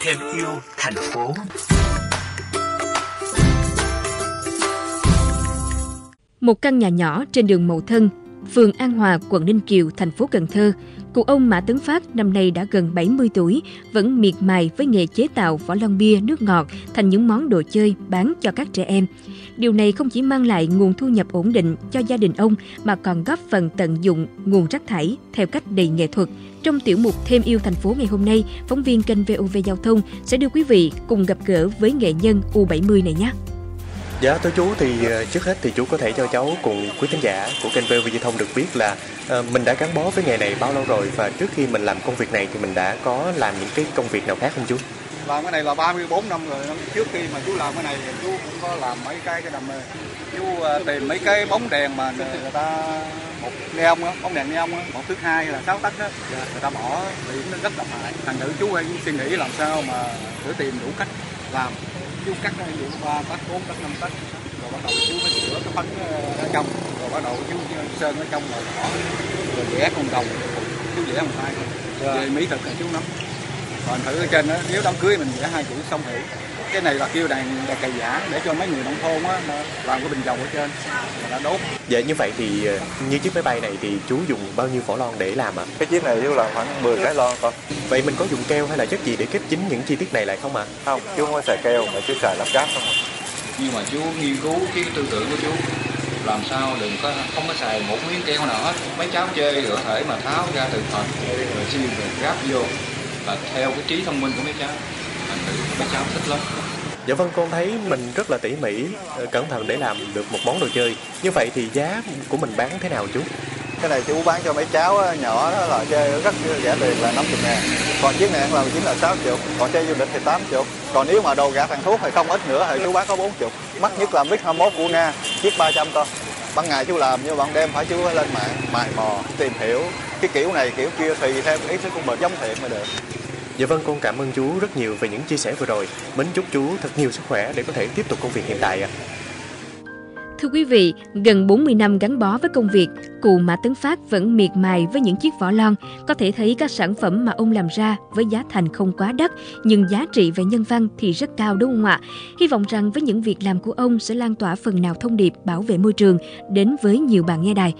Thêm yêu thành phố. Một căn nhà nhỏ trên đường Mậu Thân, phường An Hòa, quận Ninh Kiều, thành phố Cần Thơ, cụ ông Mã Tấn Phát năm nay đã gần 70 tuổi, vẫn miệt mài với nghề chế tạo vỏ lon bia, nước ngọt thành những món đồ chơi bán cho các trẻ em. Điều này không chỉ mang lại nguồn thu nhập ổn định cho gia đình ông mà còn góp phần tận dụng nguồn rác thải theo cách đầy nghệ thuật. Trong tiểu mục Thêm yêu thành phố ngày hôm nay, phóng viên kênh VOV Giao thông sẽ đưa quý vị cùng gặp gỡ với nghệ nhân U70 này nhé. Dạ thưa chú, thì trước hết thì chú có thể cho cháu cùng quý khán giả của kênh VOV Giao thông được biết là mình đã gắn bó với nghề này bao lâu rồi, và trước khi mình làm công việc này thì mình đã có làm những cái công việc nào khác không chú? Làm cái này là 34 năm rồi. Trước khi mà chú làm cái này thì chú cũng có làm mấy cái đầm, chú tìm mấy cái bóng đèn mà người ta một neon á, bóng đèn neon á, một thước 2 là 6 tấc á, người ta bỏ thì nó rất độc hại. Thành thử chú hay suy nghĩ làm sao mà thử tìm đủ cách làm. Chú cắt ra dụ 3 tấc, 4 tấc, 5 tấc, rồi bắt đầu chú mới sửa cái phấn ở trong, rồi bắt đầu chú sơn ở trong rồi bỏ, rồi vẽ con đồng, chú vẽ bằng tay thôi. Về mỹ thực là chú lắm. Còn thử ở trên đó, nếu đám cưới mình vẽ 2 chữ xong hiểu. Cái này là kêu đàn cày giả để cho mấy người nông thôn á, làm cái bình dầu ở trên là đã đốt. Vậy như vậy thì như chiếc máy bay này thì chú dùng bao nhiêu vỏ lon để làm ạ? Cái chiếc này chú làm khoảng 10 cái lon thôi. Vậy mình có dùng keo hay là chất gì để kết dính những chi tiết này lại không ạ? Không, chú không có xài keo mà chú xài lắp ráp không. Nhưng mà chú nghiên cứu cái tư tưởng của chú, làm sao đừng có không có xài một miếng keo nào hết. Mấy cháu chơi có thể mà tháo ra từng phần rồi xin rồi ráp vô, là theo cái trí thông minh của mấy cháu. Mấy cháu thích lắm. Dạ vâng, con thấy mình rất là tỉ mỉ, cẩn thận để làm được một món đồ chơi. Như vậy thì giá của mình bán thế nào chú? Cái này chú bán cho mấy cháu nhỏ đó là chơi rất rẻ tiền là 50 ngàn. Còn chiếc này là chính là 60 triệu. Còn chơi du lịch thì 80 triệu. Còn nếu mà đồ gạt hàng thuốc thì không ít nữa thì chú bán có 40 triệu. Mắc nhất là MiG21 của Nga, chiếc 300 thôi. Ban ngày chú làm nhưng ban đêm phải chú lên mạng mài mò tìm hiểu. Cái kiểu này kiểu kia thì theo ý thức của mình giống thiệt mà được. Dạ vâng, con cảm ơn chú rất nhiều về những chia sẻ vừa rồi. Mến chúc chú thật nhiều sức khỏe để có thể tiếp tục công việc hiện tại ạ. Thưa quý vị, gần 40 năm gắn bó với công việc, cụ Mã Tấn Phát vẫn miệt mài với những chiếc vỏ lon. Có thể thấy các sản phẩm mà ông làm ra với giá thành không quá đắt, nhưng giá trị về nhân văn thì rất cao đúng không ạ? Hy vọng rằng với những việc làm của ông sẽ lan tỏa phần nào thông điệp bảo vệ môi trường đến với nhiều bạn nghe đài.